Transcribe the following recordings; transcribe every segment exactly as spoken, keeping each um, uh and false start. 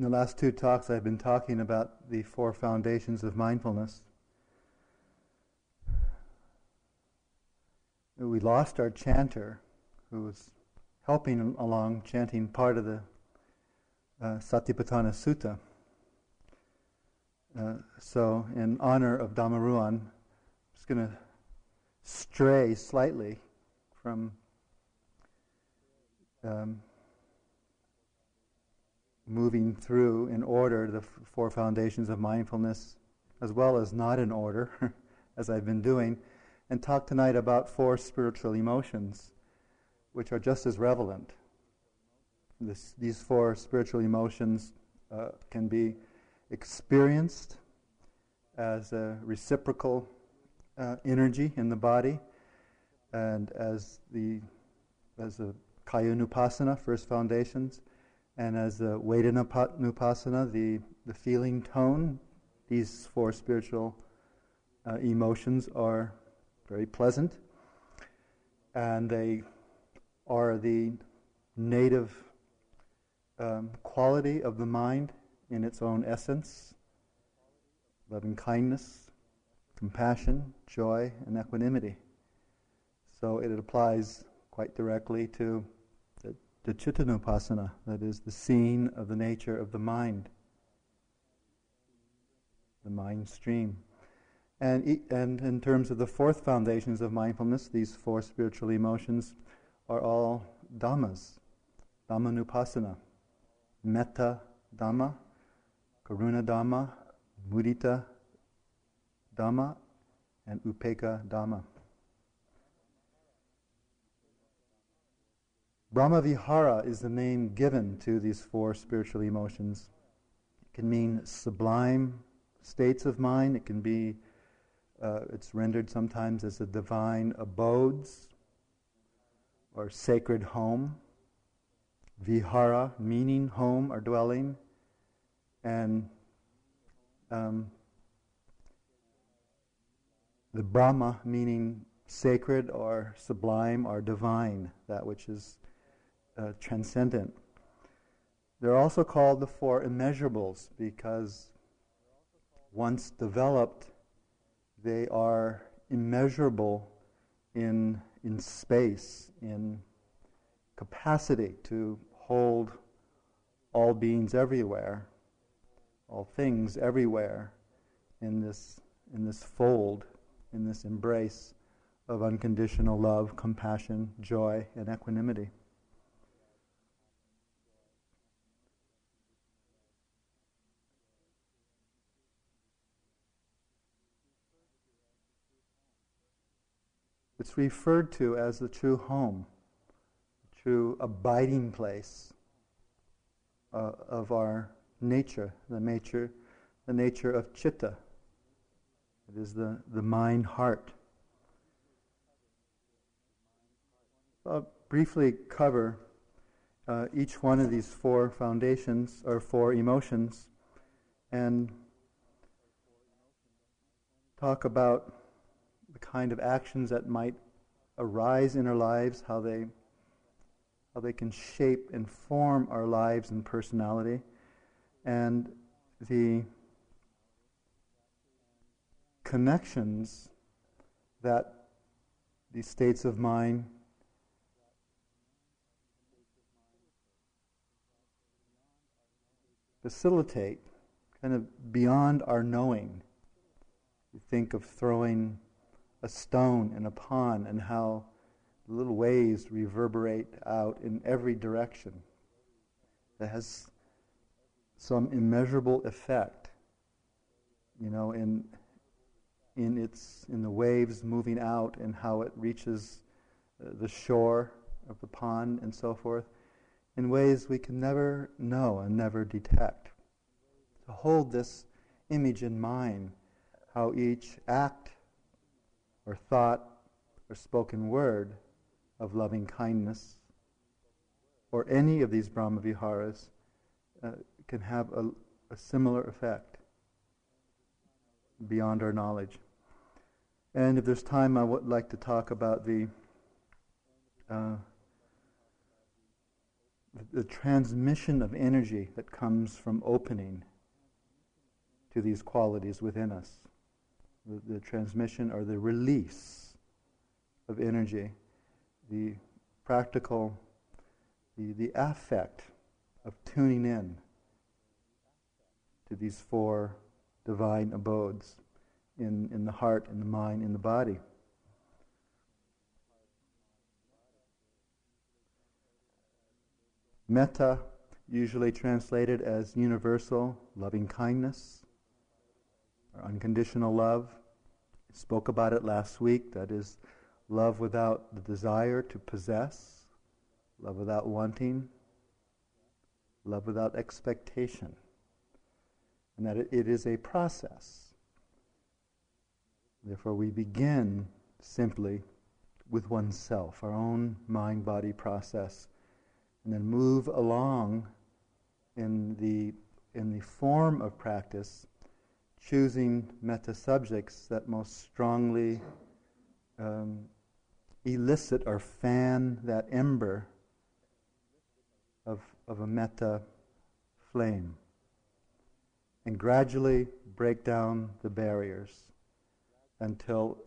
In the last two talks, I've been talking about the four foundations of mindfulness. We lost our chanter, who was helping along, chanting part of the uh, Satipatthana Sutta. Uh, so, in honor of Dhammaruan, I'm just going to stray slightly from um, moving through in order the f- four foundations of mindfulness, as well as not in order, as I've been doing, and talk tonight about four spiritual emotions, which are just as relevant. This, these four spiritual emotions uh, can be experienced as a reciprocal uh, energy in the body, and as the as the kaya nupasana, first foundations, and as the Vedana Nupasana, the, the feeling tone. These four spiritual uh, emotions are very pleasant, and they are the native um, quality of the mind in its own essence: loving kindness, compassion, joy, and equanimity. So it applies quite directly to the cittanupassana, that is, the seeing of the nature of the mind, the mind stream. And e- and in terms of the fourth foundations of mindfulness, these four spiritual emotions are all dhammas: Dhamma-nupassana, metta-dhamma, karuna-dhamma, mudita-dhamma, and upeka-dhamma. Brahma-vihara is the name given to these four spiritual emotions. It can mean sublime states of mind. It can be, uh, it's rendered sometimes as the divine abodes or sacred home. Vihara, meaning home or dwelling. And um, the Brahma, meaning sacred or sublime or divine, that which is Uh, transcendent. They're also called the four immeasurables because once developed, they are immeasurable in in space, in capacity to hold all beings everywhere, all things everywhere, in this in this fold, in this embrace of unconditional love, compassion, joy, and equanimity. It's referred to as the true home, the true abiding place uh, of our nature, the nature, the nature of citta. It is the, the mind heart. I'll briefly cover uh, each one of these four foundations or four emotions, and talk about the kind of actions that might arise in our lives, how they how they can shape and form our lives and personality, and the connections that these states of mind facilitate, kind of beyond our knowing. You think of throwing a stone in a pond and how little waves reverberate out in every direction. That has some immeasurable effect, you know, in in its in the waves moving out and how it reaches the shore of the pond and so forth, in ways we can never know and never detect. To hold this image in mind, how each act or thought, or spoken word of loving kindness, or any of these Brahmaviharas uh, can have a, a similar effect beyond our knowledge. And if there's time, I would like to talk about the uh, the transmission of energy that comes from opening to these qualities within us. The, the transmission or the release of energy, the practical, the, the affect of tuning in to these four divine abodes in, in the heart, in the mind, in the body. Metta, usually translated as universal loving kindness or unconditional love. I spoke about it last week. That is love without the desire to possess, love without wanting, love without expectation. And that it is a process. Therefore, we begin simply with oneself, our own mind-body process, and then move along in the in the form of practice, choosing metta subjects that most strongly um, elicit or fan that ember of of a metta flame, and gradually break down the barriers until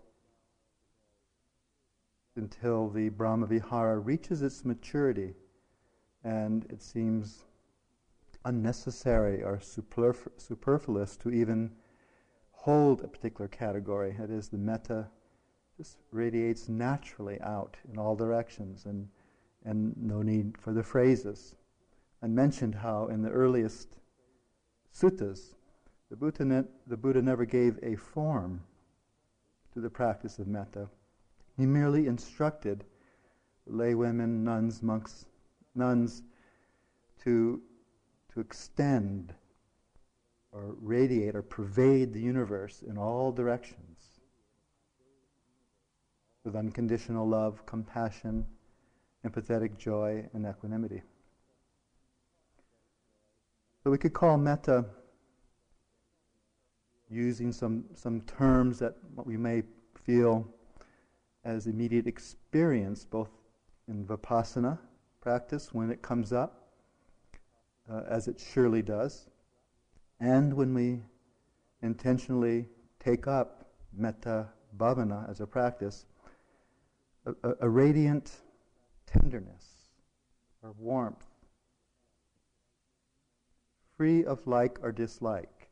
until the Brahma-vihara reaches its maturity. And it seems unnecessary or superflu- superfluous to even hold a particular category. That is, the metta just radiates naturally out in all directions, and and no need for the phrases. I mentioned how in the earliest suttas, the Buddha, ne- the Buddha never gave a form to the practice of metta. He merely instructed lay women, nuns, monks, nuns to to extend or radiate or pervade the universe in all directions with unconditional love, compassion, empathetic joy, and equanimity. So we could call metta, using some, some terms that we may feel as immediate experience, both in vipassana practice when it comes up, uh, as it surely does, and when we intentionally take up metta bhavana as a practice, a, a, a radiant tenderness or warmth, free of like or dislike.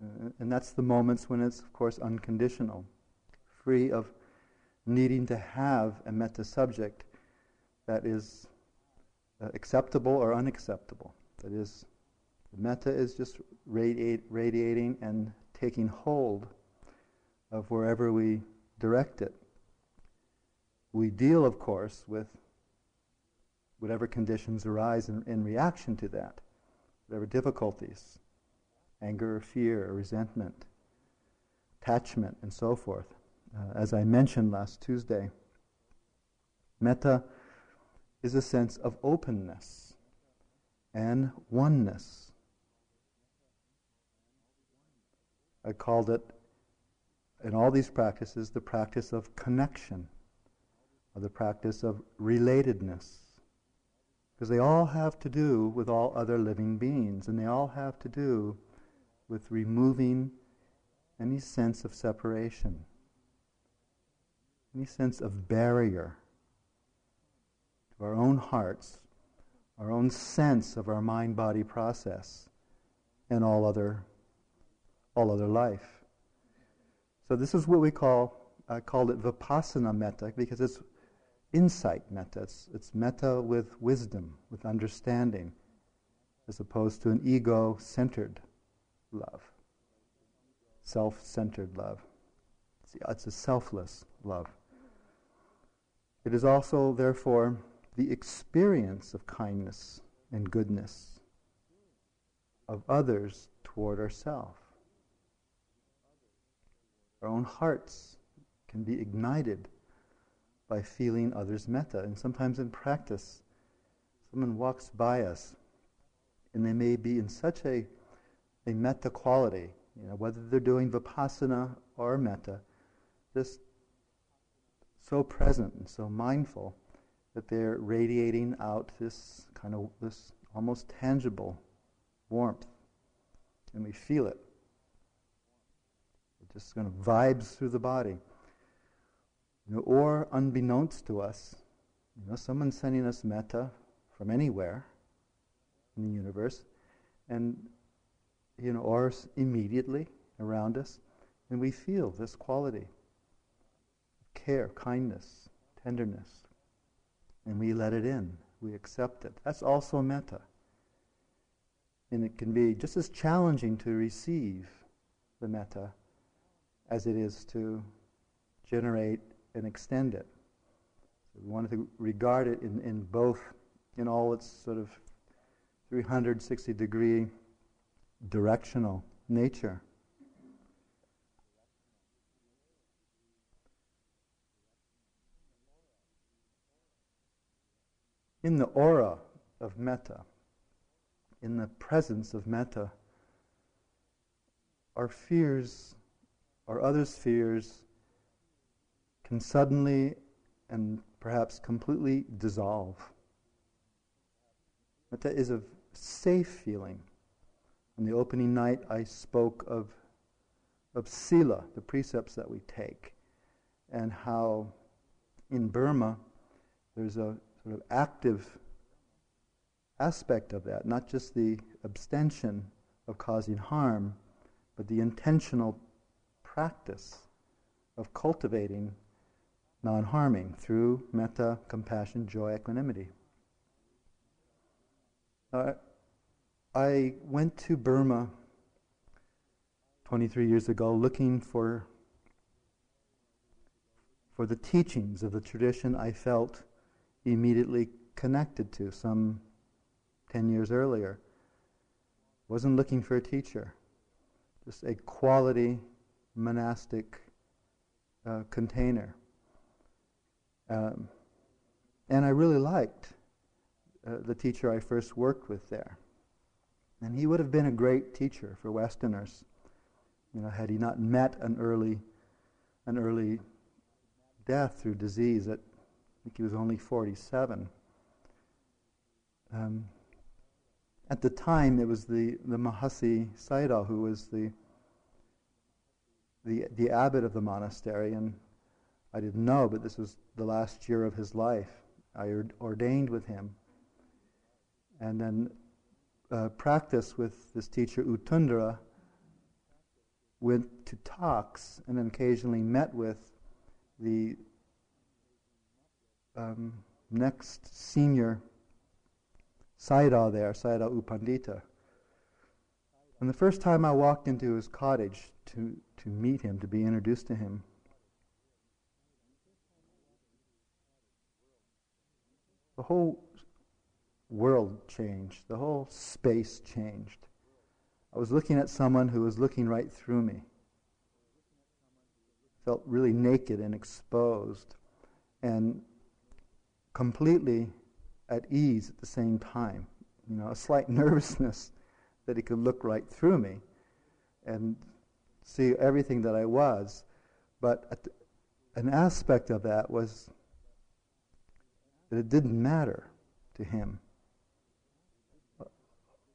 Uh, and that's the moments when it's, of course, unconditional, free of needing to have a metta subject that is uh, acceptable or unacceptable. That is, the metta is just radiate, radiating and taking hold of wherever we direct it. We deal, of course, with whatever conditions arise in, in reaction to that, whatever difficulties, anger or fear or resentment, attachment, and so forth. Uh, as I mentioned last Tuesday, metta is a sense of openness and oneness. I called it, in all these practices, the practice of connection, or the practice of relatedness, because they all have to do with all other living beings, and they all have to do with removing any sense of separation, any sense of barrier to our own hearts, our own sense of our mind-body process, and all other, all other life. So this is what we call, I called it vipassana metta, because it's insight metta. It's, it's metta with wisdom, with understanding, as opposed to an ego-centered love, self-centered love. It's, it's a selfless love. It is also, therefore, the experience of kindness and goodness of others toward ourselves. Our own hearts can be ignited by feeling others' metta. And sometimes in practice, someone walks by us and they may be in such a, a metta quality, you know, whether they're doing vipassana or metta, just so present and so mindful that they're radiating out this kind of, this almost tangible warmth, and we feel it. It just kind of vibes through the body. You know, or unbeknownst to us, you know, someone's sending us metta from anywhere in the universe, and you know, or immediately around us, and we feel this quality of care, kindness, tenderness, and we let it in. We accept it. That's also metta. And it can be just as challenging to receive the metta as it is to generate and extend it. So we want to regard it in, in both, in all its sort of three hundred sixty degree directional nature. In the aura of metta, in the presence of metta, our fears, or others' fears, can suddenly and perhaps completely dissolve. Metta is a safe feeling. On the opening night, I spoke of of sila, the precepts that we take, and how in Burma there's a sort of active aspect of that, not just the abstention of causing harm, but the intentional practice of cultivating non-harming through metta, compassion, joy, equanimity. Uh, I went to Burma twenty-three years ago looking for for the teachings of the tradition I felt immediately connected to some ten years earlier. Wasn't looking for a teacher, just a quality monastic uh, container. Um, and I really liked uh, the teacher I first worked with there. And he would have been a great teacher for Westerners, you know, had he not met an early, an early death through disease. At, I think he was only forty-seven. Um, at the time, it was the, the Mahasi Sayadaw who was the, the the abbot of the monastery, and I didn't know, but this was the last year of his life. I ordained with him, and then. Uh, practice with this teacher Utundra, went to talks and then occasionally met with the um, next senior Sayadaw there, Sayadaw U Pandita. And the first time I walked into his cottage to, to meet him, to be introduced to him, the whole world changed. The whole space changed. I was looking at someone who was looking right through me. Felt really naked and exposed and completely at ease at the same time. You know, a slight nervousness that he could look right through me and see everything that I was. But at the, an aspect of that was that it didn't matter to him.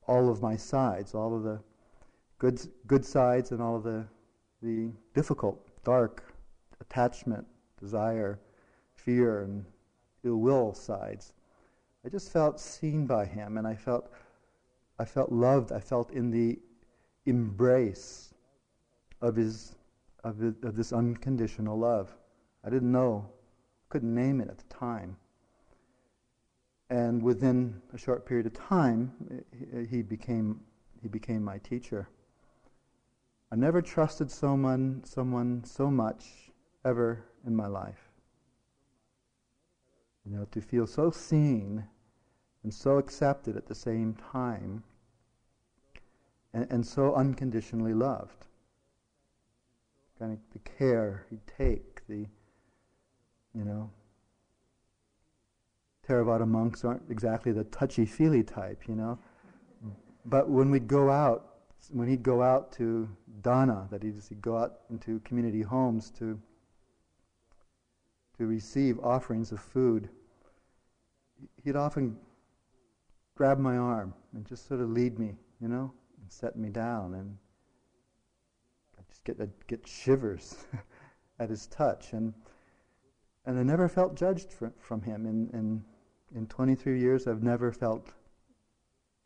All of my sides, all of the good good sides and all of the the difficult, dark attachment, desire, fear and ill will sides. I just felt seen by him, and I felt I felt loved. I felt in the embrace of his of, his, of this unconditional love. I didn't know, couldn't name it at the time. And within a short period of time, he became he became my teacher. I never trusted someone someone so much ever in my life. You know, to feel so seen and so accepted at the same time, and, and so unconditionally loved. Kind of the care he'd take, the you know. Theravada monks aren't exactly the touchy-feely type, you know. But when we'd go out, when he'd go out to Dana, that he'd just go out into community homes to to receive offerings of food, he'd often grab my arm and just sort of lead me, you know, and set me down, and I just get I'd get shivers at his touch, and and I never felt judged for, from him. In in in twenty-three years, I've never felt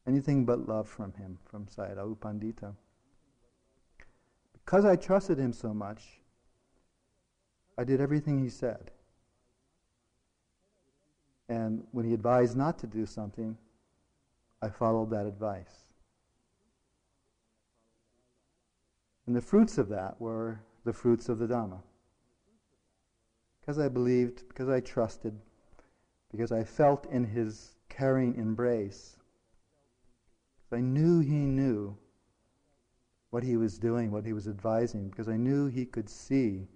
anything but love from him, from Sayadaw U Pandita. Because I trusted him so much, I did everything he said. And when he advised not to do something, I followed that advice. And the fruits of that were the fruits of the Dhamma. Because I believed, because I trusted, because I felt in his caring embrace, I knew he knew what he was doing, what he was advising, because I knew he could see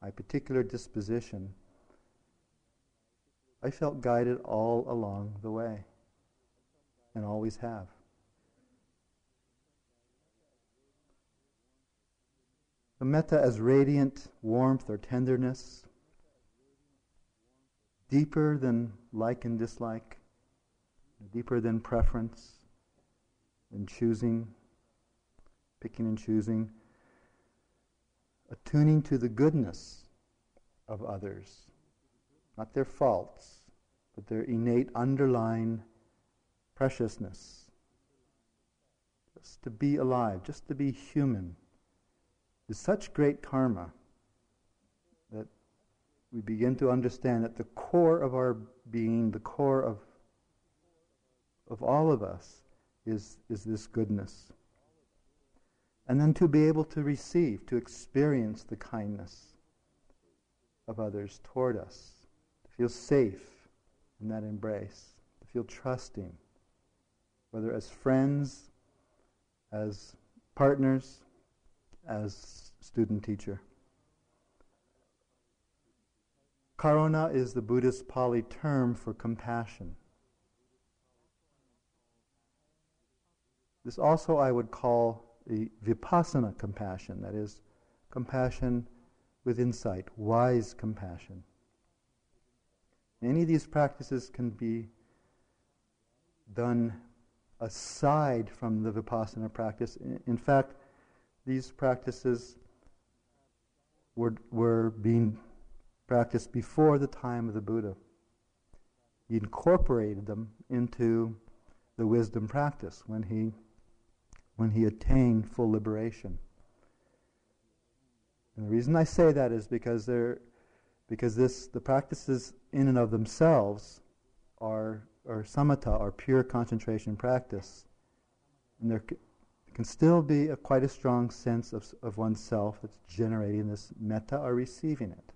my particular disposition. I felt guided all along the way, and always have. The metta as radiant warmth or tenderness, deeper than like and dislike, deeper than preference, than choosing, picking and choosing, attuning to the goodness of others, not their faults, but their innate underlying preciousness. Just to be alive, just to be human, is such great karma that we begin to understand that the core of our being, the core of of all of us, is is this goodness. And then to be able to receive, to experience the kindness of others toward us, to feel safe in that embrace, to feel trusting, whether as friends, as partners, as student-teacher. Karuna is the Buddhist Pali term for compassion. This also I would call the vipassana compassion, that is, compassion with insight, wise compassion. Any of these practices can be done aside from the vipassana practice. In fact, these practices were, were being practiced before the time of the Buddha. He incorporated them into the wisdom practice when he when he attained full liberation. And the reason I say that is because they're, because this the practices in and of themselves are are samatha, are pure concentration practice, and there c- can still be a, quite a strong sense of of oneself that's generating this metta or receiving it.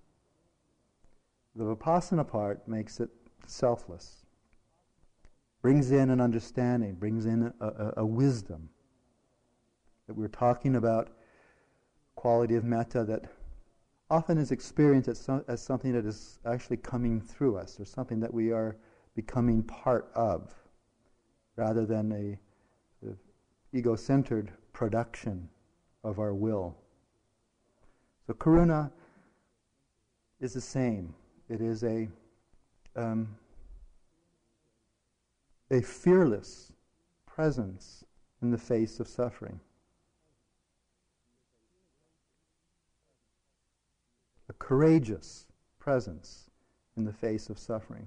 The vipassana part makes it selfless, brings in an understanding, brings in a, a, a wisdom. That we're talking about quality of metta that often is experienced as, some, as something that is actually coming through us, or something that we are becoming part of, rather than a sort of ego-centered production of our will. So karuna is the same. It is a um, a fearless presence in the face of suffering. A courageous presence in the face of suffering.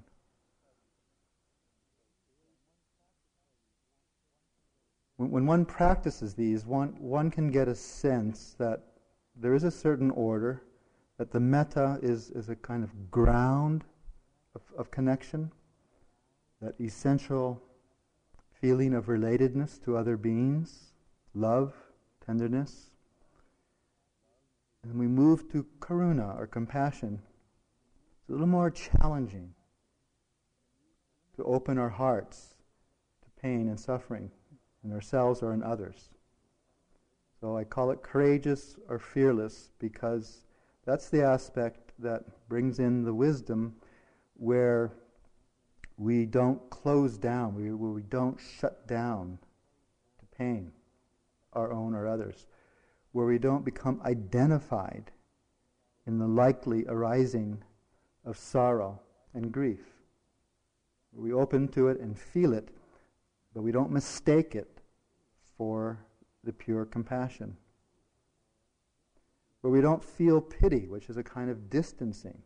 When, when one practices these, one, one can get a sense that there is a certain order, that the metta is, is a kind of ground of, of connection, that essential feeling of relatedness to other beings, love, tenderness. And we move to karuna, or compassion. It's a little more challenging to open our hearts to pain and suffering in ourselves or in others. So I call it courageous or fearless, because that's the aspect that brings in the wisdom where we don't close down, we, we don't shut down to pain, our own or others, where we don't become identified in the likely arising of sorrow and grief. We open to it and feel it, but we don't mistake it for the pure compassion. But we don't feel pity, which is a kind of distancing.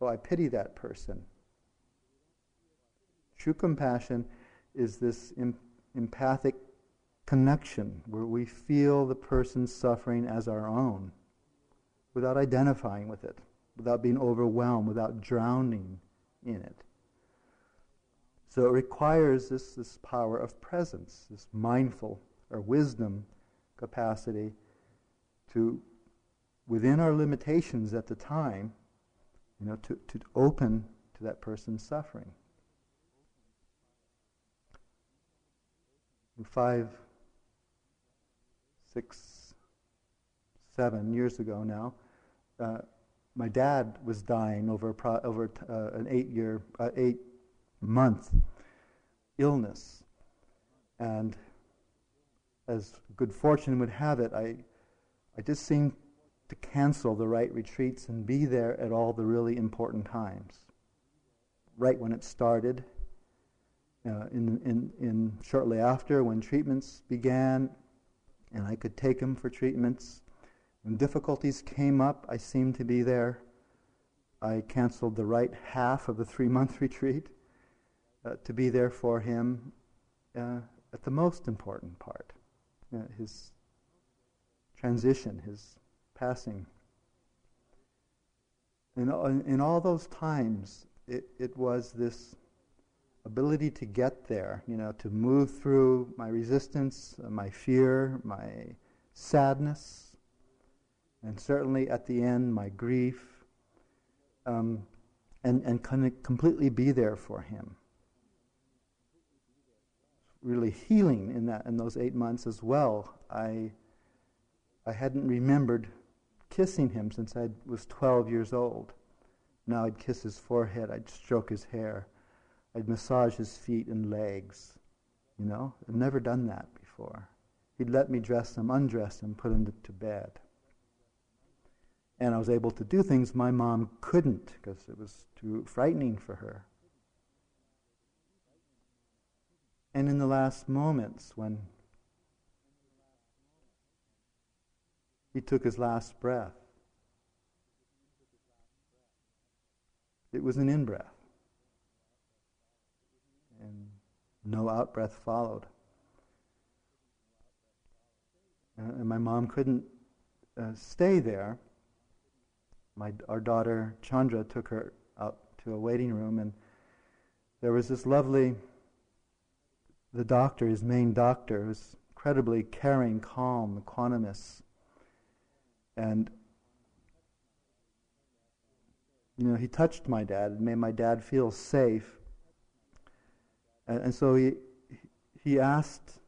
Oh, I pity that person. True compassion is this em- empathic connection where we feel the person's suffering as our own without identifying with it, without being overwhelmed, without drowning in it. So it requires this, this power of presence, this mindful or wisdom capacity to, within our limitations at the time, you know, to, to open to that person's suffering. And five, six, seven years ago now, uh, my dad was dying over a pro- over t- uh, an eight-year, uh, eight-month illness, and as good fortune would have it, I, I just seemed to cancel the right retreats and be there at all the really important times. Right when it started, uh, in in in shortly after when treatments began, and I could take him for treatments. When difficulties came up, I seemed to be there. I canceled the right half of the three-month retreat uh, to be there for him uh, at the most important part, uh, his transition, his passing. In, in all those times, it, it was this ability to get there, you know, to move through my resistance, my fear, my sadness, and certainly at the end, my grief, um, and and completely be there for him. Really healing in that in those eight months as well. I I hadn't remembered kissing him since I was twelve years old. Now I'd kiss his forehead, I'd stroke his hair, I'd massage his feet and legs. You know, I'd never done that before. He'd let me dress him, undress him, put him to, to bed. And I was able to do things my mom couldn't because it was too frightening for her. And in the last moments when he took his last breath, it was an in-breath. And no out-breath followed. And my mom couldn't uh, stay there. My, our daughter Chandra took her out to a waiting room, and there was this lovely, the doctor, his main doctor, was incredibly caring, calm, equanimous, and you know, he touched my dad and made my dad feel safe, and, and so he he asked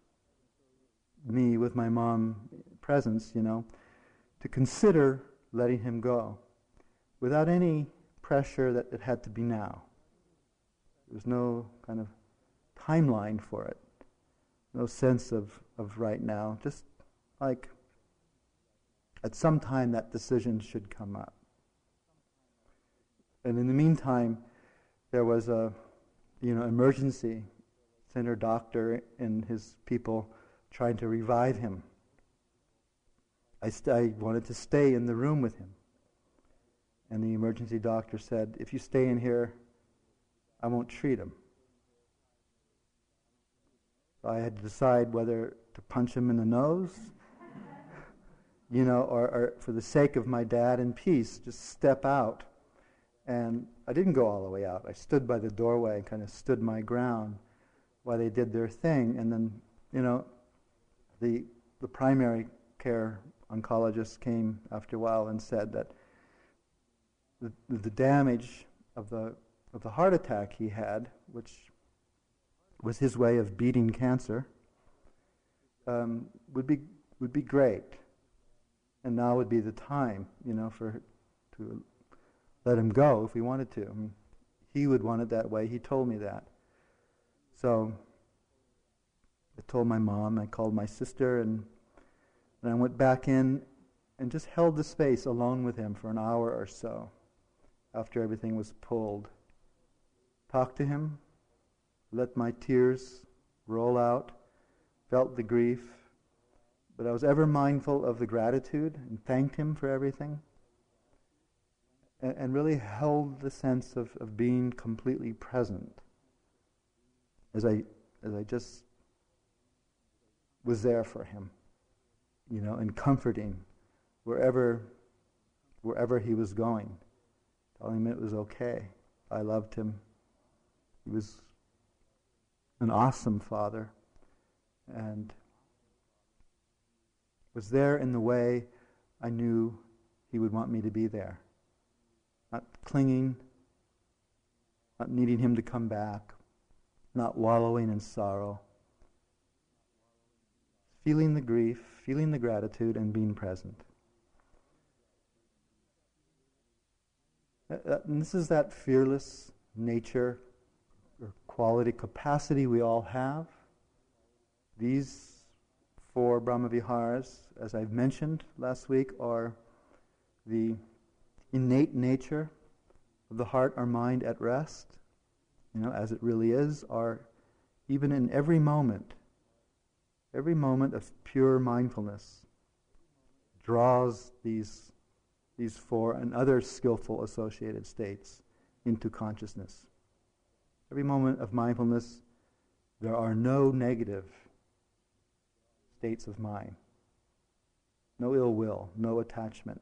me, with my mom presence, you know, to consider letting him go, without any pressure that it had to be now. There was no kind of timeline for it, no sense of, of right now, just like at some time that decision should come up. And in the meantime, there was a, you know, emergency center doctor and his people trying to revive him. I, st- I wanted to stay in the room with him. And the emergency doctor said, if you stay in here, I won't treat him. So I had to decide whether to punch him in the nose, you know, or, or for the sake of my dad and peace, just step out. And I didn't go all the way out. I stood by the doorway and kind of stood my ground while they did their thing. And then, you know, the the primary care oncologist came after a while and said that The, the damage of the of the heart attack he had, which was his way of beating cancer, um, would be would be great, and now would be the time, you know, for to let him go if we wanted to. I mean, he would want it that way. He told me that. So I told my mom. I called my sister, and and I went back in and just held the space alone with him for an hour or so. After everything was pulled, talked to him, let my tears roll out, felt the grief, but I was ever mindful of the gratitude and thanked him for everything, and, and really held the sense of, of being completely present as I as I just was there for him, you know, and comforting wherever wherever he was going, telling him it was okay. I loved him. He was an awesome father, and was there in the way I knew he would want me to be there. Not clinging, not needing him to come back, not wallowing in sorrow. Feeling the grief, feeling the gratitude, and being present. And this is that fearless nature or quality, capacity we all have. These four Brahmaviharas, as I've mentioned last week, are the innate nature of the heart or mind at rest, you know, as it really is, are even in every moment, every moment of pure mindfulness draws these these four and other skillful associated states into consciousness. Every moment of mindfulness, there are no negative states of mind, no ill will, no attachment.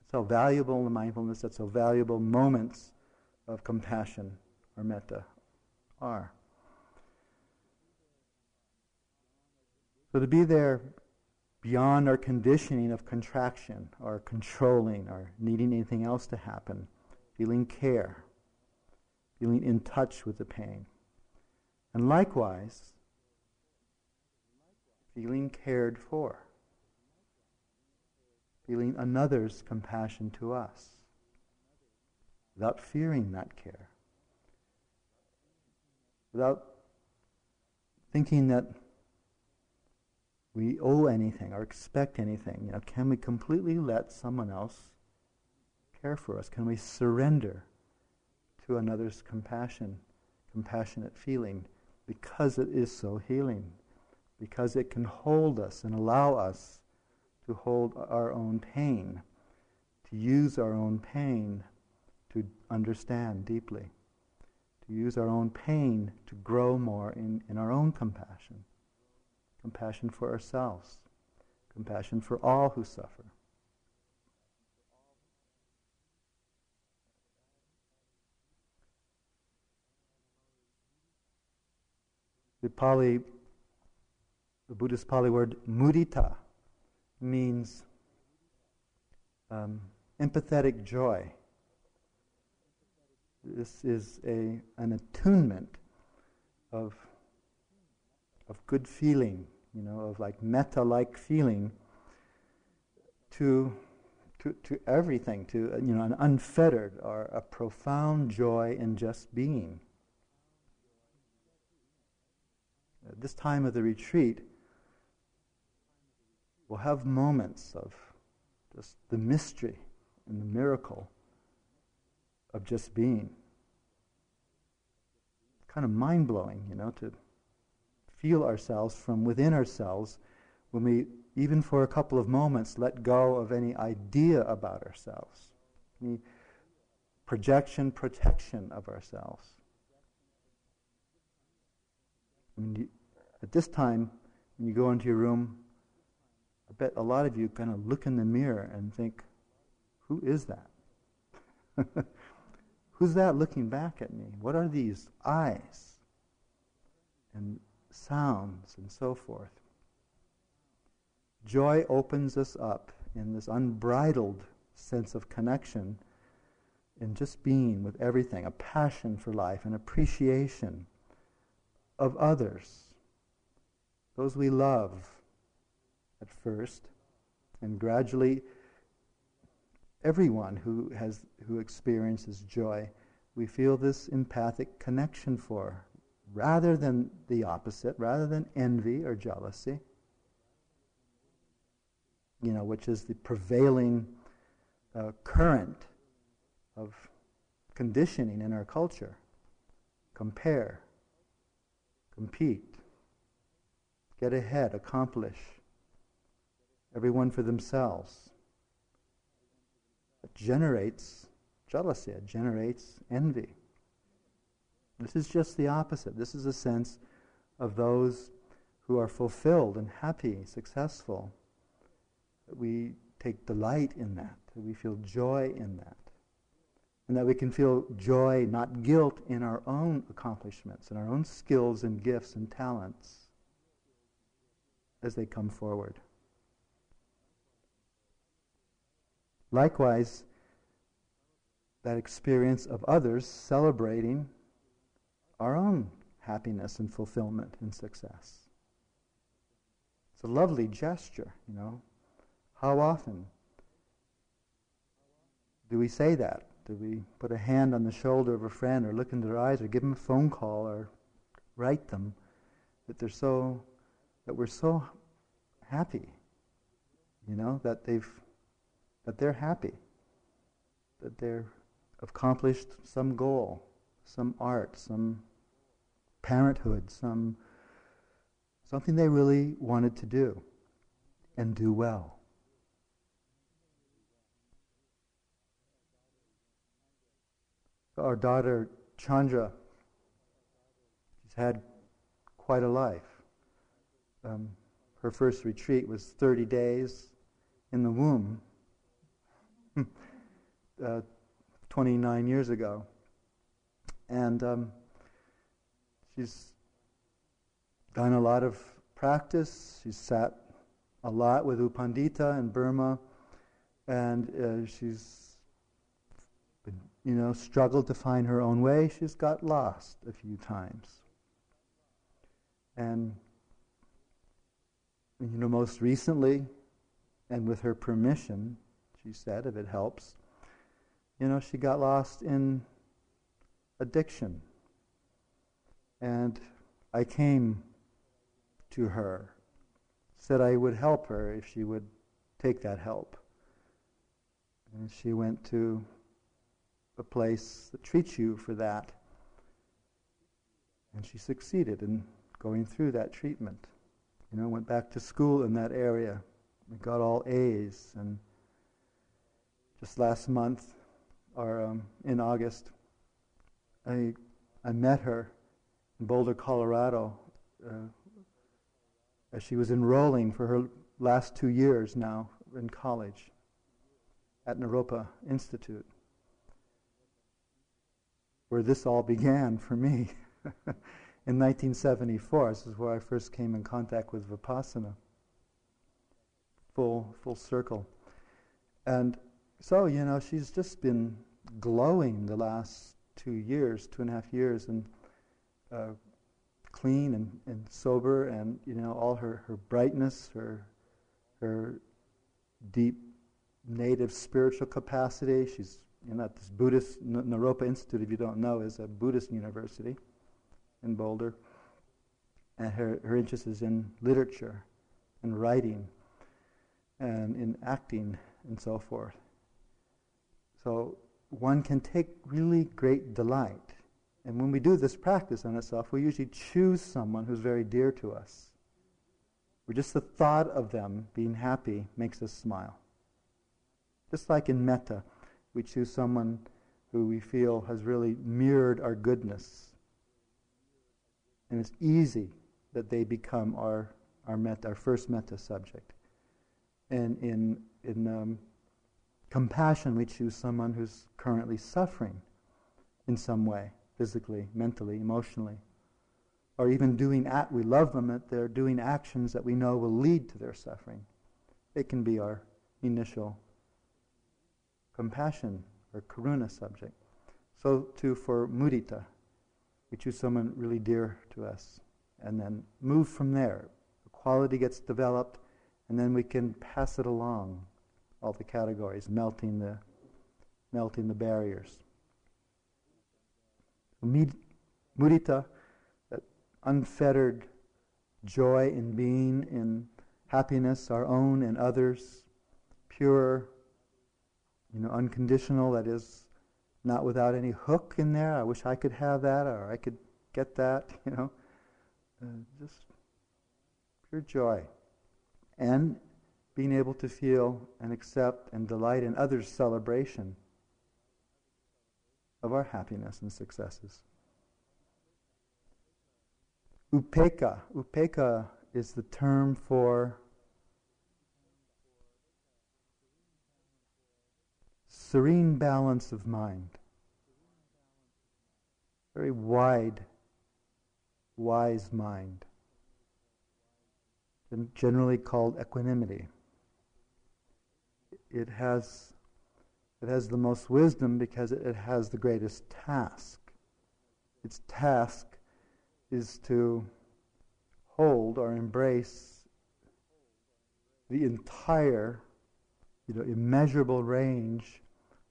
That's how valuable the mindfulness, that's how valuable moments of compassion or metta are. So to be there beyond our conditioning of contraction or controlling or needing anything else to happen, feeling care, feeling in touch with the pain. And likewise, feeling cared for, feeling another's compassion to us, without fearing that care, without thinking that we owe anything or expect anything. You know, can we completely let someone else care for us? Can we surrender to another's compassion, compassionate feeling, because it is so healing, because it can hold us and allow us to hold our own pain, to use our own pain to understand deeply, to use our own pain to grow more in, in our own compassion. Compassion for ourselves, compassion for all who suffer. The Pali, the Buddhist Pali word mudita, means um, empathetic joy. This is a an attunement of of good feeling, you know, of like metta-like feeling to, to to everything, to, you know, an unfettered or a profound joy in just being. At this time of the retreat, we'll have moments of just the mystery and the miracle of just being. It's kind of mind-blowing, you know, to feel ourselves from within ourselves when we, even for a couple of moments, let go of any idea about ourselves, any projection, protection of ourselves. I mean, you, at this time, when you go into your room, I bet a lot of you kind of look in the mirror and think, who is that? Who's that looking back at me? What are these eyes? And sounds and so forth. Joy opens us up in this unbridled sense of connection in just being with everything, a passion for life, an appreciation of others, those we love at first, and gradually everyone who has who experiences joy, we feel this empathic connection for, rather than the opposite, rather than envy or jealousy, you know, which is the prevailing uh, current of conditioning in our culture. compare, compete, get ahead, accomplish, everyone for themselves. It generates jealousy, it generates envy. This is just the opposite. This is a sense of those who are fulfilled and happy, successful. We take delight in that, that we feel joy in that, and that we can feel joy, not guilt, in our own accomplishments, in our own skills and gifts and talents as they come forward. Likewise, that experience of others celebrating our own happiness and fulfillment and success. It's a lovely gesture, you know. How often do we say that? Do we put a hand on the shoulder of a friend or look into their eyes or give them a phone call or write them that they're so, that we're so happy, you know, that they've, that they're happy, that they've accomplished some goal, some art, some parenthood, some something they really wanted to do and do well. Our daughter Chandra, she's had quite a life. Um, her first retreat was thirty days in the womb, uh, twenty-nine years ago. And um, she's done a lot of practice. She's sat a lot with U Pandita in Burma, and uh, she's, you know, struggled to find her own way. She's got lost a few times. And, you know, most recently, and with her permission, she said, if it helps, you know, she got lost in addiction. And I came to her, said I would help her if she would take that help. And she went to a place that treats you for that. And she succeeded in going through that treatment. You know, went back to school in that area, and got all A's. And just last month, or um, in August, I I met her in Boulder, Colorado, uh, as she was enrolling for her last two years now in college at Naropa Institute, where this all began for me in nineteen seventy-four. This is where I first came in contact with vipassana. Full, full circle. And so, you know, she's just been glowing the last two years, two and a half years, and uh, clean and, and sober, and, you know, all her, her brightness, her her deep native spiritual capacity. She's, you know, at this Buddhist, N- Naropa Institute, if you don't know, is a Buddhist university in Boulder. And her, her interest is in literature and writing and in acting and so forth. So one can take really great delight. And when we do this practice on itself, we usually choose someone who's very dear to us. Where just the thought of them being happy makes us smile. Just like in metta, we choose someone who we feel has really mirrored our goodness. And it's easy that they become our, our metta, our first metta subject. And in in um, compassion, we choose someone who's currently suffering in some way, physically, mentally, emotionally, or even doing act. We love them that they're doing actions that we know will lead to their suffering. It can be our initial compassion or karuna subject. So too for mudita, we choose someone really dear to us, and then move from there. The quality gets developed, and then we can pass it along. All the categories, melting the melting the barriers. Mudita, that unfettered joy in being, in happiness, our own and others, pure, you know, unconditional. That is, not without any hook in there. I wish I could have that, or I could get that, you know. Uh, just pure joy. And being able to feel and accept and delight in others' celebration of our happiness and successes. Upeka. Upeka is the term for serene balance of mind. Very wide, wise mind. And generally called equanimity. It has, it has the most wisdom because it, it has the greatest task. Its task is to hold or embrace the entire, you know, immeasurable range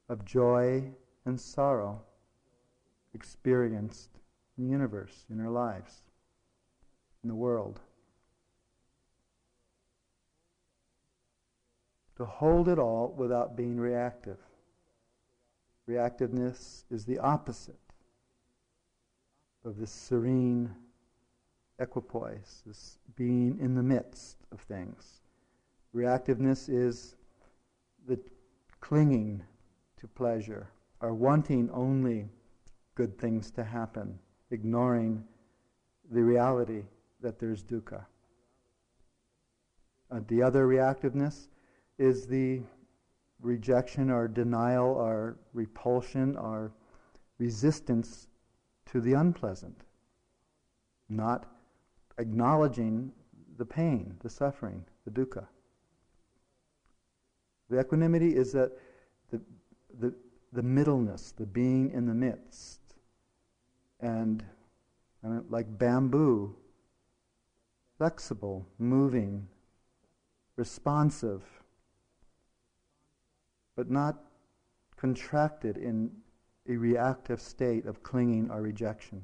of joy and sorrow experienced in the universe, in our lives, in the world. To hold it all without being reactive. Reactiveness is the opposite of this serene equipoise, this being in the midst of things. Reactiveness is the clinging to pleasure, or wanting only good things to happen, ignoring the reality that there's dukkha. Uh, the other reactiveness is the rejection or denial or repulsion or resistance to the unpleasant, not acknowledging the pain, the suffering, the dukkha. The equanimity is that the the the middleness, the being in the midst, and I mean, like bamboo, flexible, moving, responsive, but not contracted in a reactive state of clinging or rejection.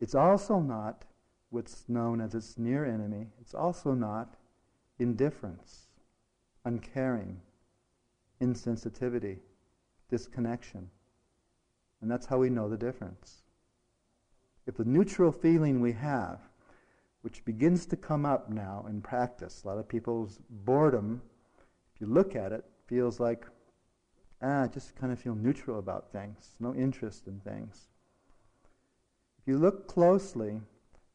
It's also not what's known as its near enemy. It's also not indifference, uncaring, insensitivity, disconnection. And that's how we know the difference. If the neutral feeling we have, which begins to come up now in practice, a lot of people's boredom, if you look at it, feels like, ah, I just kind of feel neutral about things, no interest in things. If you look closely,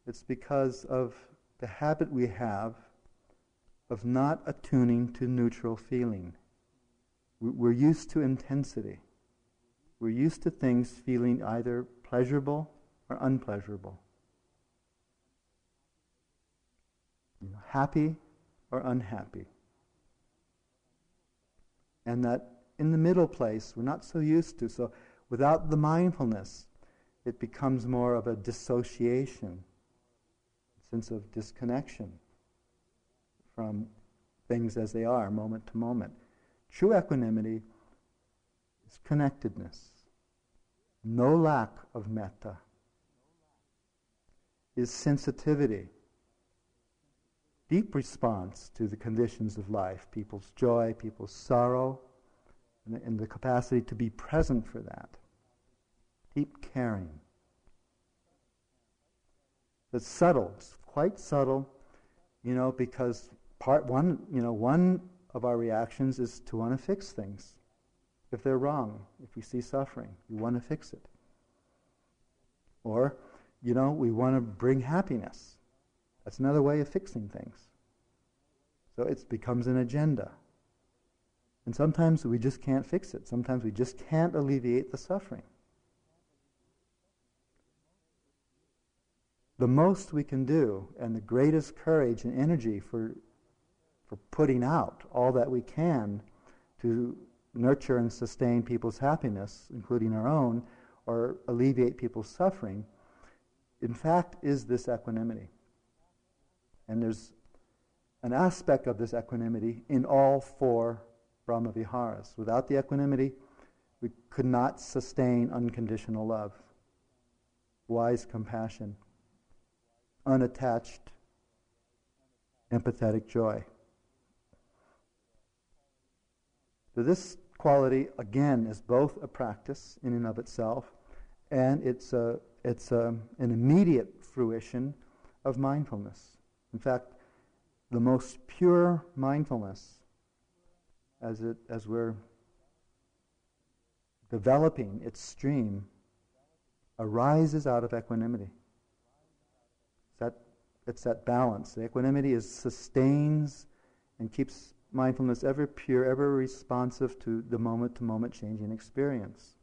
it's because of the habit we have of not attuning to neutral feeling. We're used to intensity. We're used to things feeling either pleasurable or unpleasurable. You know, happy or unhappy. And that in the middle place, we're not so used to. So without the mindfulness, it becomes more of a dissociation, a sense of disconnection from things as they are, moment to moment. True equanimity is connectedness, no lack of metta, is sensitivity, deep response to the conditions of life, people's joy, people's sorrow, and, and the capacity to be present for that. Deep caring. It's subtle, it's quite subtle, you know, because part one, you know, one of our reactions is to want to fix things. If they're wrong, if we see suffering, we want to fix it. Or, you know, we want to bring happiness. That's another way of fixing things. So it becomes an agenda. And sometimes we just can't fix it. Sometimes we just can't alleviate the suffering. The most we can do, and the greatest courage and energy for for putting out all that we can to nurture and sustain people's happiness, including our own, or alleviate people's suffering, in fact, is this equanimity. And there's an aspect of this equanimity in all four Brahmaviharas. Without the equanimity, we could not sustain unconditional love, wise compassion, unattached, empathetic joy. So this quality, again, is both a practice in and of itself, and it's a, it's a, an immediate fruition of mindfulness. In fact, the most pure mindfulness, as it as we're developing its stream, arises out of equanimity. It's that, it's that balance. The equanimity is sustains and keeps mindfulness ever pure, ever responsive to the moment-to-moment changing experience.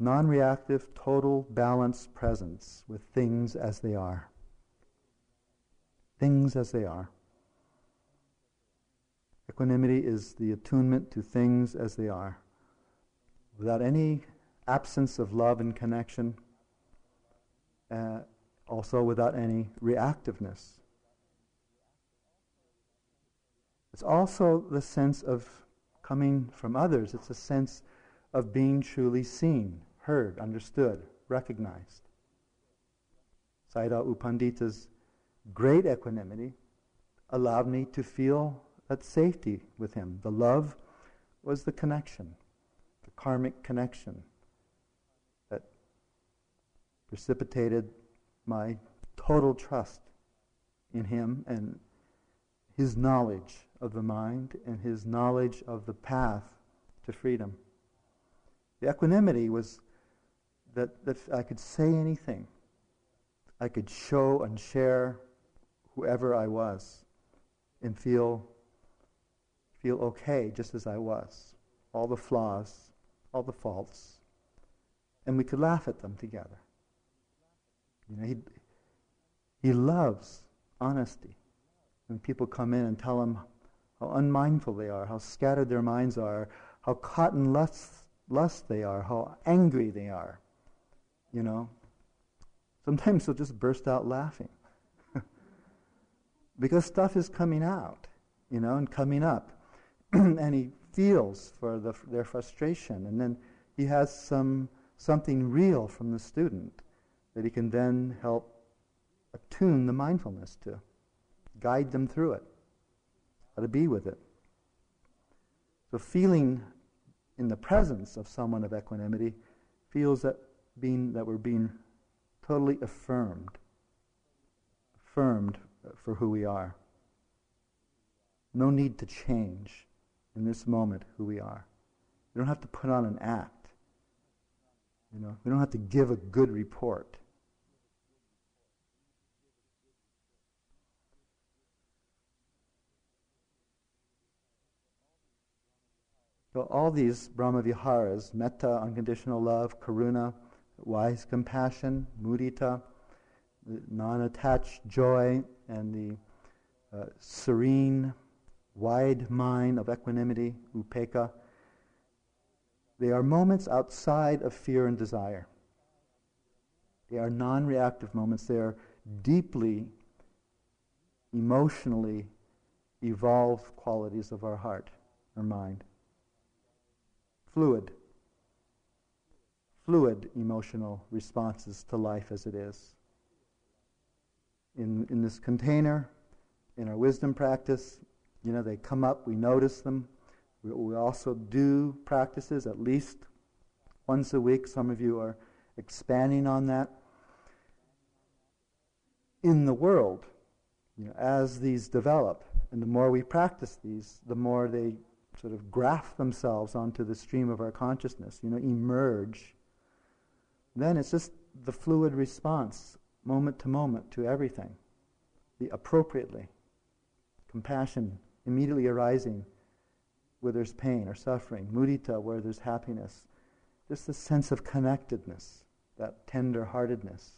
Non-reactive, total, balanced presence with things as they are. Things as they are. Equanimity is the attunement to things as they are, without any absence of love and connection, uh, also without any reactiveness. It's also the sense of coming from others. It's a sense of being truly seen, heard, understood, recognized. Sayadaw U Pandita's great equanimity allowed me to feel that safety with him. The love was the connection, the karmic connection that precipitated my total trust in him and his knowledge of the mind and his knowledge of the path to freedom. The equanimity was that, that I could say anything. I could show and share whoever I was and feel feel okay just as I was. All the flaws, all the faults. And we could laugh at them together. You know, he, he loves honesty. When people come in and tell him how unmindful they are, how scattered their minds are, how caught in lusts, lust they are, how angry they are, you know. Sometimes they'll just burst out laughing because stuff is coming out, you know, and coming up, and he feels for the, their frustration, and then he has some something real from the student that he can then help attune the mindfulness to, guide them through it, how to be with it. So feeling in the presence of someone of equanimity, feels that being that we're being totally affirmed, affirmed for who we are. No need to change in this moment who we are. We don't have to put on an act. You know, we don't have to give a good report. So all these Brahmaviharas, metta, unconditional love, karuna, wise compassion, mudita, the non-attached joy, and the uh, serene, wide mind of equanimity, upeka, they are moments outside of fear and desire. They are non-reactive moments. They are deeply, emotionally evolved qualities of our heart, our mind. Fluid, fluid emotional responses to life as it is. In in this container, in our wisdom practice, you know, they come up, we notice them. We, we also do practices at least once a week. Some of you are expanding on that. In the world, you know, as these develop, and the more we practice these, the more they sort of graft themselves onto the stream of our consciousness, you know, emerge, then it's just the fluid response, moment to moment, to everything, the appropriately, compassion immediately arising where there's pain or suffering, mudita where there's happiness, just the sense of connectedness, that tender-heartedness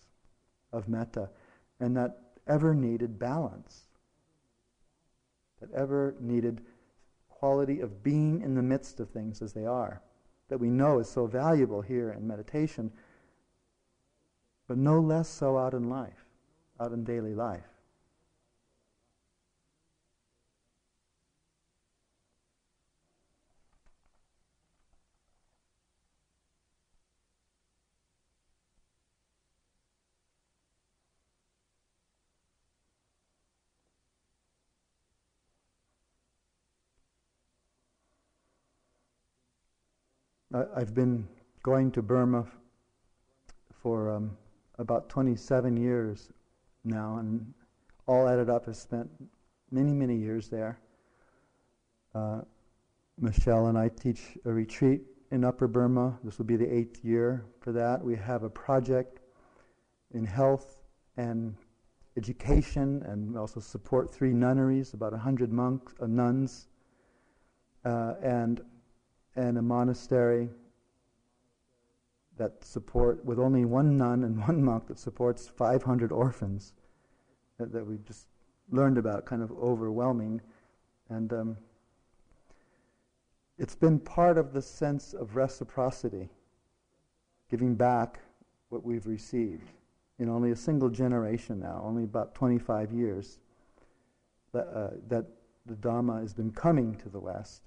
of metta, and that ever-needed balance, that ever-needed quality of being in the midst of things as they are, that we know is so valuable here in meditation, but no less so out in life, out in daily life. I've been going to Burma for um, about twenty-seven years now, and all added up, I've spent many, many years there. Uh, Michelle and I teach a retreat in Upper Burma. This will be the eighth year for that. We have a project in health and education, and also support three nunneries, about a hundred monks, uh, nuns, uh, and and a monastery that support, with only one nun and one monk, that supports five hundred orphans that, that we just learned about, kind of overwhelming. And um, it's been part of the sense of reciprocity, giving back what we've received in only a single generation now, only about twenty-five years, that, uh, that the Dhamma has been coming to the West,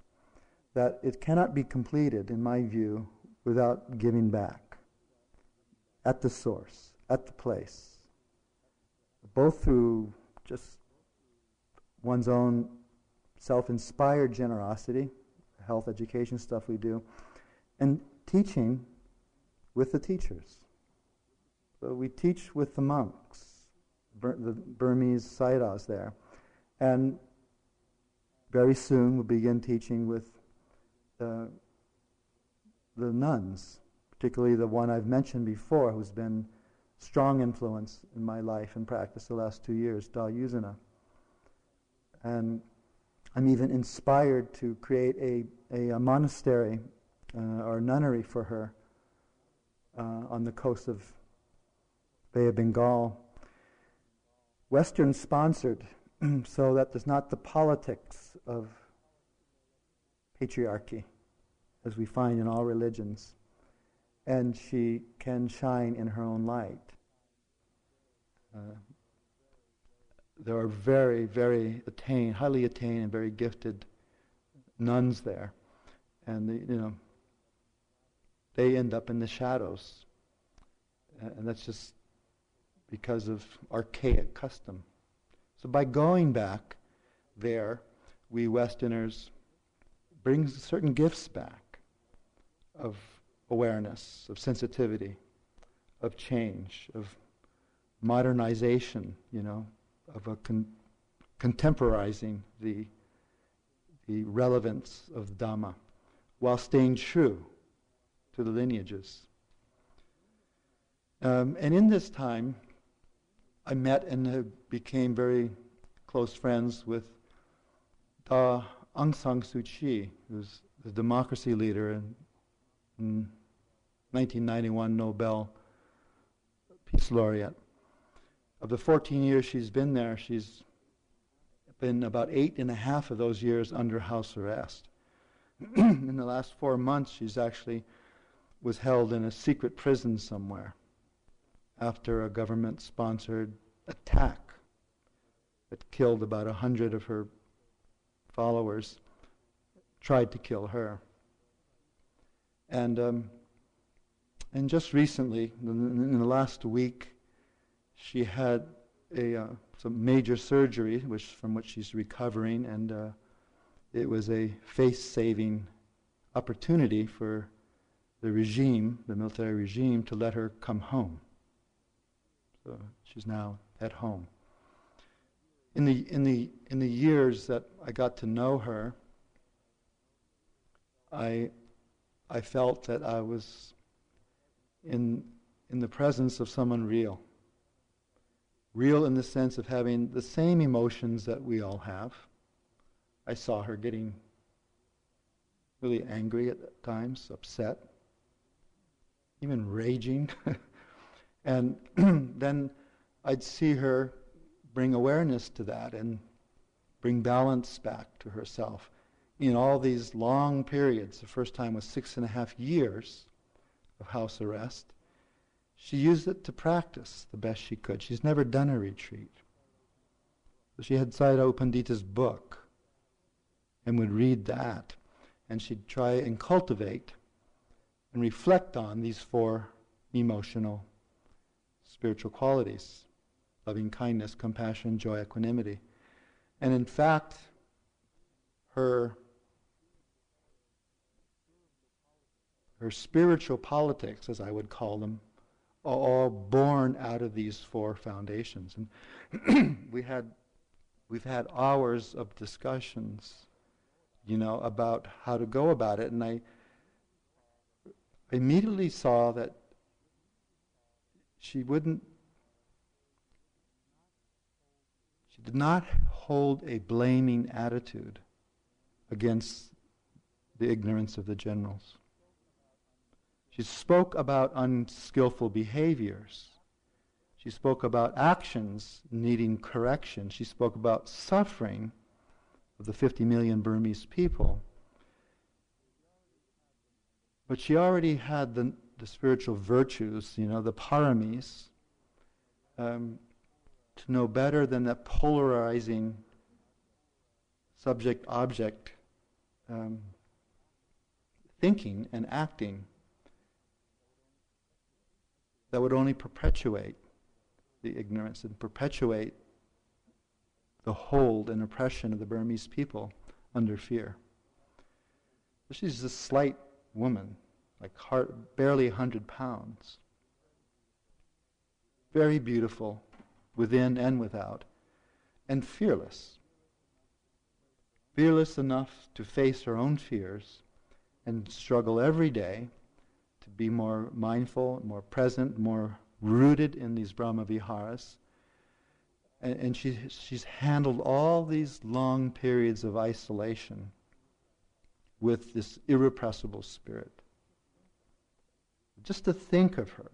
that it cannot be completed, in my view, without giving back at the source, at the place, both through just one's own self-inspired generosity, health education stuff we do, and teaching with the teachers. So we teach with the monks, Bur- the Burmese Sayadaws there, and very soon we'll begin teaching with Uh, the nuns, particularly the one I've mentioned before, who's been strong influence in my life and practice the last two years, Daw Yuzana. And I'm even inspired to create a, a, a monastery uh, or nunnery for her uh, on the coast of Bay of Bengal. Western sponsored, so that there's not the politics of patriarchy, as we find in all religions, and she can shine in her own light. Uh, there are very, very attained, highly attained, and very gifted nuns there, and the, you know, they end up in the shadows, and that's just because of archaic custom. So by going back there, we Westerners brings certain gifts back of awareness, of sensitivity, of change, of modernization, you know, of a con- contemporizing the the relevance of Dhamma while staying true to the lineages. Um, and in this time, I met and became very close friends with Daw Aung San Suu Kyi, who's the democracy leader and nineteen ninety-one Nobel Peace Laureate. Of the fourteen years she's been there, she's been about eight and a half of those years under house arrest. In the last four months, she's actually was held in a secret prison somewhere after a government-sponsored attack that killed about a hundred of her followers, tried to kill her. And um, and just recently, in the last week, she had a uh, some major surgery, which from which she's recovering, and uh, it was a face-saving opportunity for the regime, the military regime, to let her come home. So she's now at home. In the in the in the years that I got to know her, I I felt that I was in in the presence of someone real. Real in the sense of having the same emotions that we all have. I saw her getting really angry at times, upset, even raging. And then I'd see her bring awareness to that and bring balance back to herself. In all these long periods, the first time was six and a half years of house arrest, she used it to practice the best she could. She's never done a retreat. She had Sayadaw U Pandita's book and would read that, and she'd try and cultivate and reflect on these four emotional, spiritual qualities: loving kindness, compassion, joy, equanimity. And in fact, her her spiritual politics, as I would call them, are all born out of these four foundations. And we had, we've had hours of discussions, you know, about how to go about it. And I immediately saw that she wouldn't, she did not hold a blaming attitude against the ignorance of the generals. She spoke about unskillful behaviors. She spoke about actions needing correction. She spoke about suffering of the fifty million Burmese people. But she already had the, the spiritual virtues, you know, the paramis, um, to know better than that polarizing subject-object um, thinking and acting that would only perpetuate the ignorance and perpetuate the hold and oppression of the Burmese people under fear. She's a slight woman, like heart, barely one hundred pounds. Very beautiful, within and without, and fearless. Fearless enough to face her own fears and struggle every day to be more mindful, more present, more rooted in these Brahmaviharas. And, and she, she's handled all these long periods of isolation with this irrepressible spirit. Just to think of her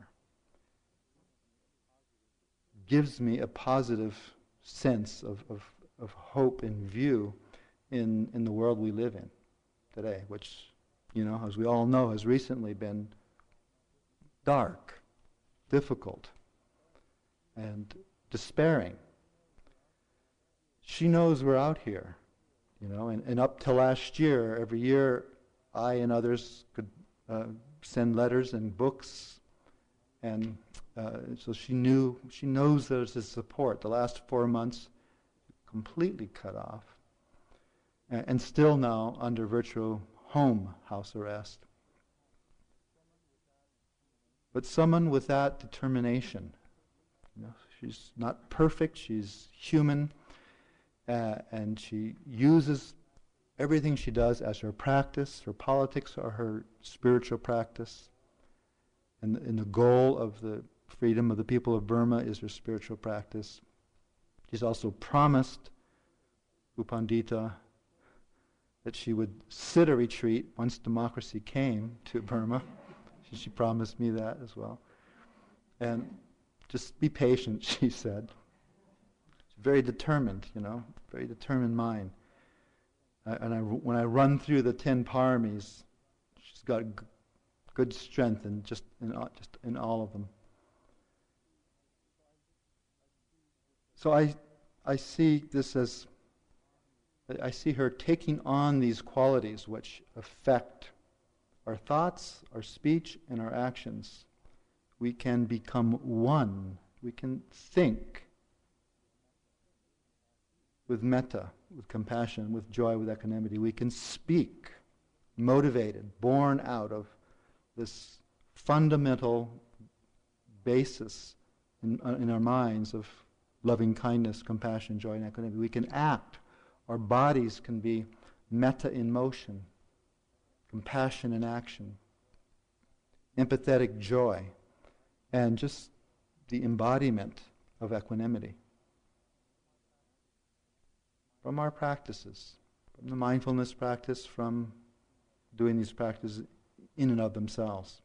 gives me a positive sense of, of, of hope and view in, in the world we live in today, which, you know, as we all know, has recently been dark, difficult, and despairing. She knows we're out here, you know, and, and up to last year, every year, I and others could uh, send letters and books, and uh, so she knew, she knows there's this support. The last four months, completely cut off, and, and still now under virtual home house arrest. But someone with that determination, you know, she's not perfect, she's human, uh, and she uses everything she does as her practice, her politics, or her spiritual practice. And, and the goal of the freedom of the people of Burma is her spiritual practice. She's also promised U Pandita that she would sit a retreat once democracy came to Burma. She, she promised me that as well. And just be patient, she said. She's very determined, you know, very determined mind. I, and I, when I run through the ten paramis, she's got g- good strength in just in all, just in all of them. So I I see this as I see her taking on these qualities which affect our thoughts, our speech, and our actions. We can become one. We can think with metta, with compassion, with joy, with equanimity. We can speak motivated, born out of this fundamental basis in, uh, in our minds of loving kindness, compassion, joy, and equanimity. We can act. Our bodies can be metta in motion, compassion in action, empathetic joy, and just the embodiment of equanimity. From our practices, from the mindfulness practice, from doing these practices in and of themselves.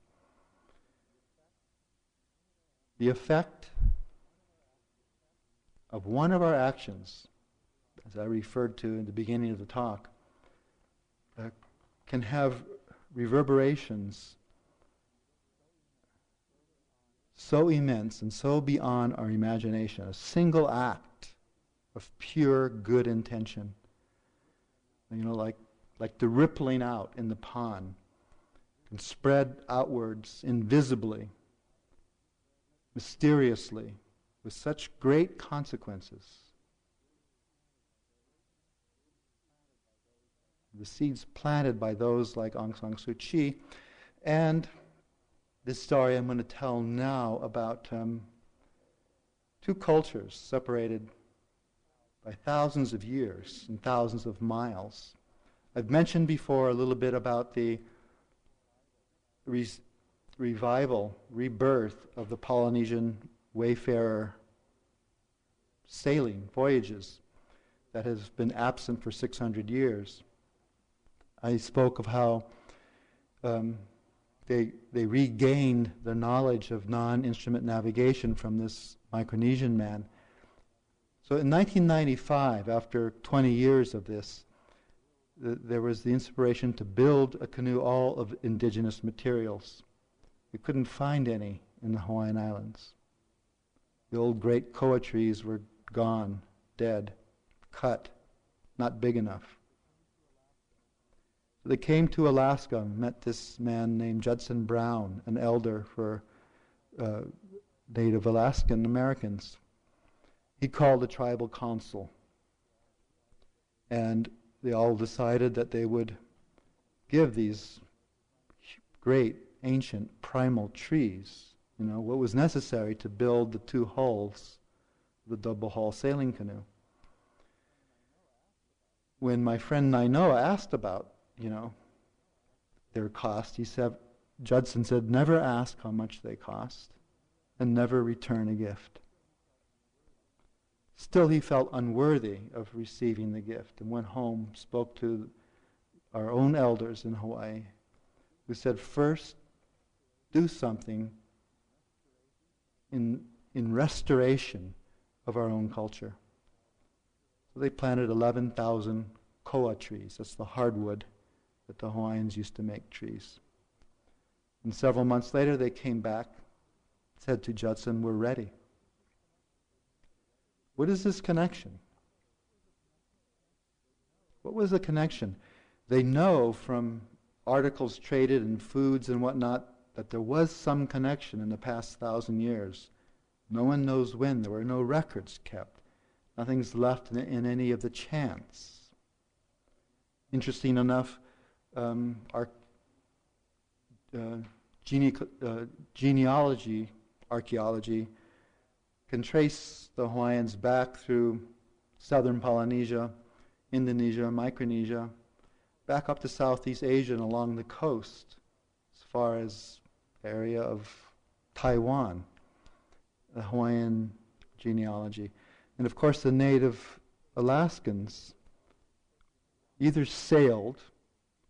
The effect of one of our actions, as I referred to in the beginning of the talk, uh, can have reverberations so immense and so beyond our imagination. A single act of pure good intention, you know, like like the rippling out in the pond, can spread outwards invisibly, mysteriously, with such great consequences. The seeds planted by those like Aung San Suu Kyi And this story I'm going to tell now about um, two cultures separated by thousands of years and thousands of miles. I've mentioned before a little bit about the re- revival, rebirth of the Polynesian wayfarer sailing voyages that has been absent for six hundred years. I spoke of how um, they they regained the knowledge of non-instrument navigation from this Micronesian man. So in nineteen ninety-five, after twenty years of this, th- there was the inspiration to build a canoe all of indigenous materials. We couldn't find any in the Hawaiian Islands. The old great koa trees were gone, dead, cut, not big enough. They came to Alaska and met this man named Judson Brown, an elder for uh, Native Alaskan Americans. He called a tribal council, and they all decided that they would give these great, ancient, primal trees, you know, what was necessary to build the two hulls, the double-hull sailing canoe. When my friend Nainoa asked about you know, their cost, he said, Judson said, never ask how much they cost and never return a gift. Still he felt unworthy of receiving the gift and went home, spoke to our own elders in Hawaii, who said, first, do something in in restoration of our own culture. So they planted eleven thousand koa trees. That's the hardwood that the Hawaiians used to make trees. And several months later, they came back, said to Judson, we're ready. What is this connection? What was the connection? They know from articles traded and foods and whatnot that there was some connection in the past thousand years. No one knows when. There were no records kept. Nothing's left in, in any of the chants. Interesting enough, Um, our uh, gene- uh, genealogy, archaeology, can trace the Hawaiians back through southern Polynesia, Indonesia, Micronesia, back up to Southeast Asia and along the coast, as far as the area of Taiwan, the Hawaiian genealogy. And of course the native Alaskans either sailed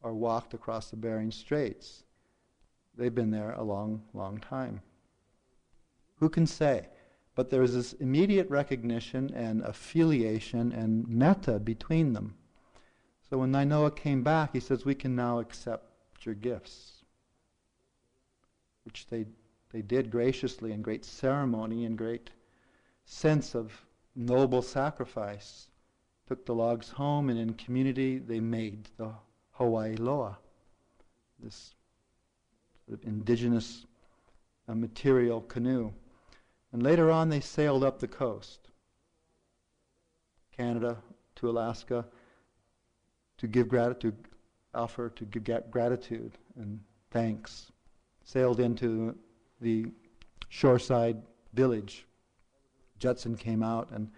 or walked across the Bering Straits. They've been there a long, long time. Who can say? But there is this immediate recognition and affiliation and metta between them. So when Nainoa came back, he says, we can now accept your gifts, which they they did graciously in great ceremony and great sense of noble sacrifice. Took the logs home, and in community they made the Hawaii Loa, this sort of indigenous uh, material canoe. And later on they sailed up the coast, Canada to Alaska, to give gratitude, offer to give gratitude and thanks. Sailed into the shoreside village. Judson came out and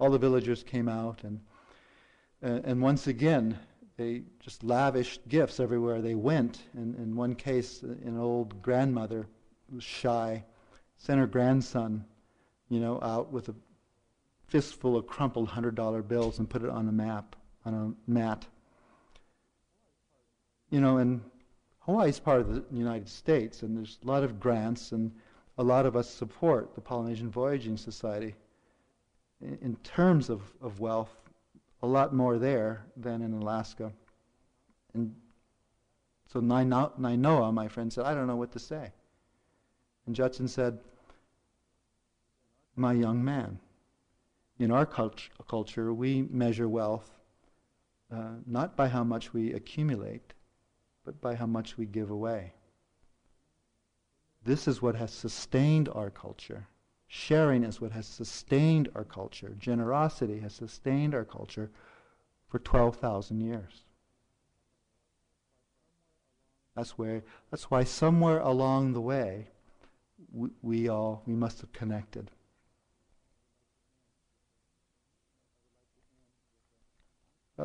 all the villagers came out, and uh, and once again they just lavished gifts everywhere they went. And in one case, an old grandmother who was shy sent her grandson, you know, out with a fistful of crumpled one hundred dollar bills and put it on a map, on a mat. You know, and Hawaii's part of the United States, and there's a lot of grants, and a lot of us support the Polynesian Voyaging Society. In, in terms of, of wealth, a lot more there than in Alaska. And so Nainoa, my friend, said, I don't know what to say. And Judson said, my young man, in our cult- culture, we measure wealth uh, not by how much we accumulate, but by how much we give away. This is what has sustained our culture. Sharing is what has sustained our culture. Generosity has sustained our culture for twelve thousand years. That's where. That's why somewhere along the way, we, we all we must have connected.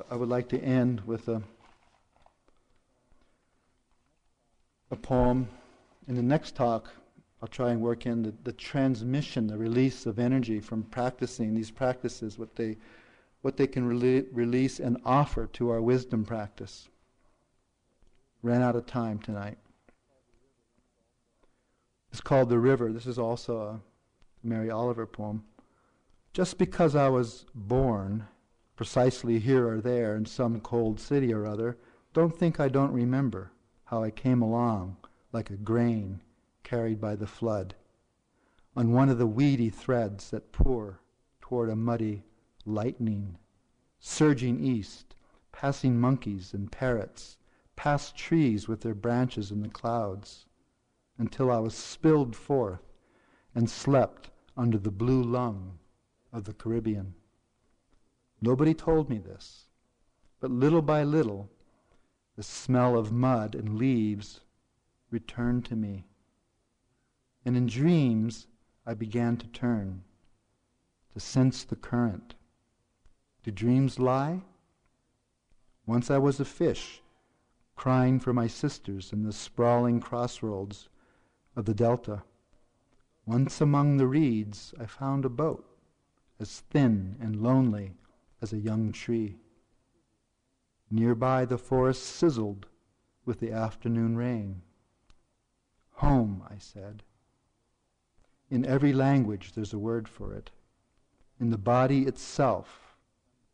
I would like to end with a, a poem. In the next talk, I'll try and work in the, the transmission, the release of energy from practicing these practices, what they, what they can rele- release and offer to our wisdom practice. Ran out of time tonight. It's called The River. This is also a Mary Oliver poem. Just because I was born precisely here or there in some cold city or other, don't think I don't remember how I came along like a grain carried by the flood on one of the weedy threads that pour toward a muddy lightning, surging east, passing monkeys and parrots, past trees with their branches in the clouds, until I was spilled forth and slept under the blue lung of the Caribbean. Nobody told me this, but little by little, the smell of mud and leaves returned to me. And in dreams, I began to turn, to sense the current. Do dreams lie? Once I was a fish, crying for my sisters in the sprawling crossroads of the delta. Once among the reeds, I found a boat, as thin and lonely as a young tree. Nearby the forest sizzled with the afternoon rain. Home, I said. In every language there's a word for it. In the body itself,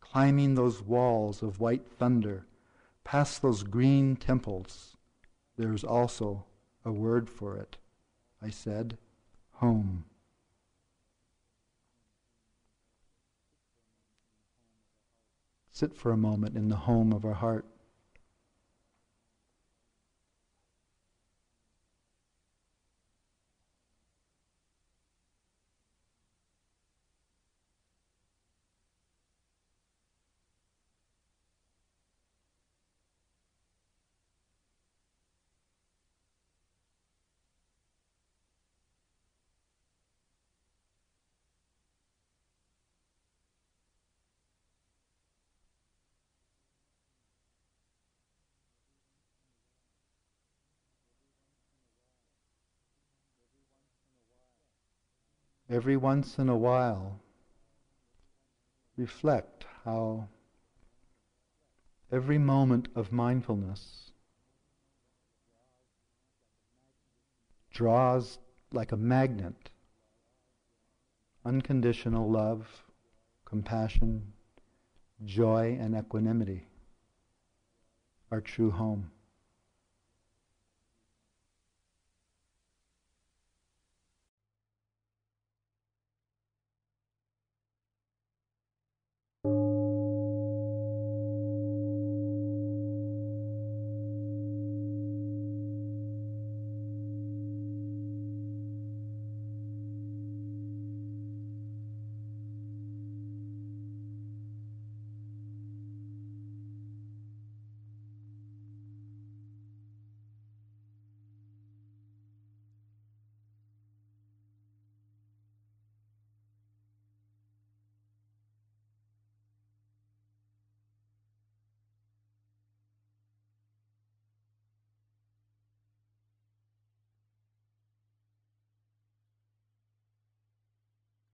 climbing those walls of white thunder, past those green temples, there's also a word for it. I said, home. Sit for a moment in the home of our heart. Every once in a while, reflect how every moment of mindfulness draws like a magnet unconditional love, compassion, joy, and equanimity, our true home.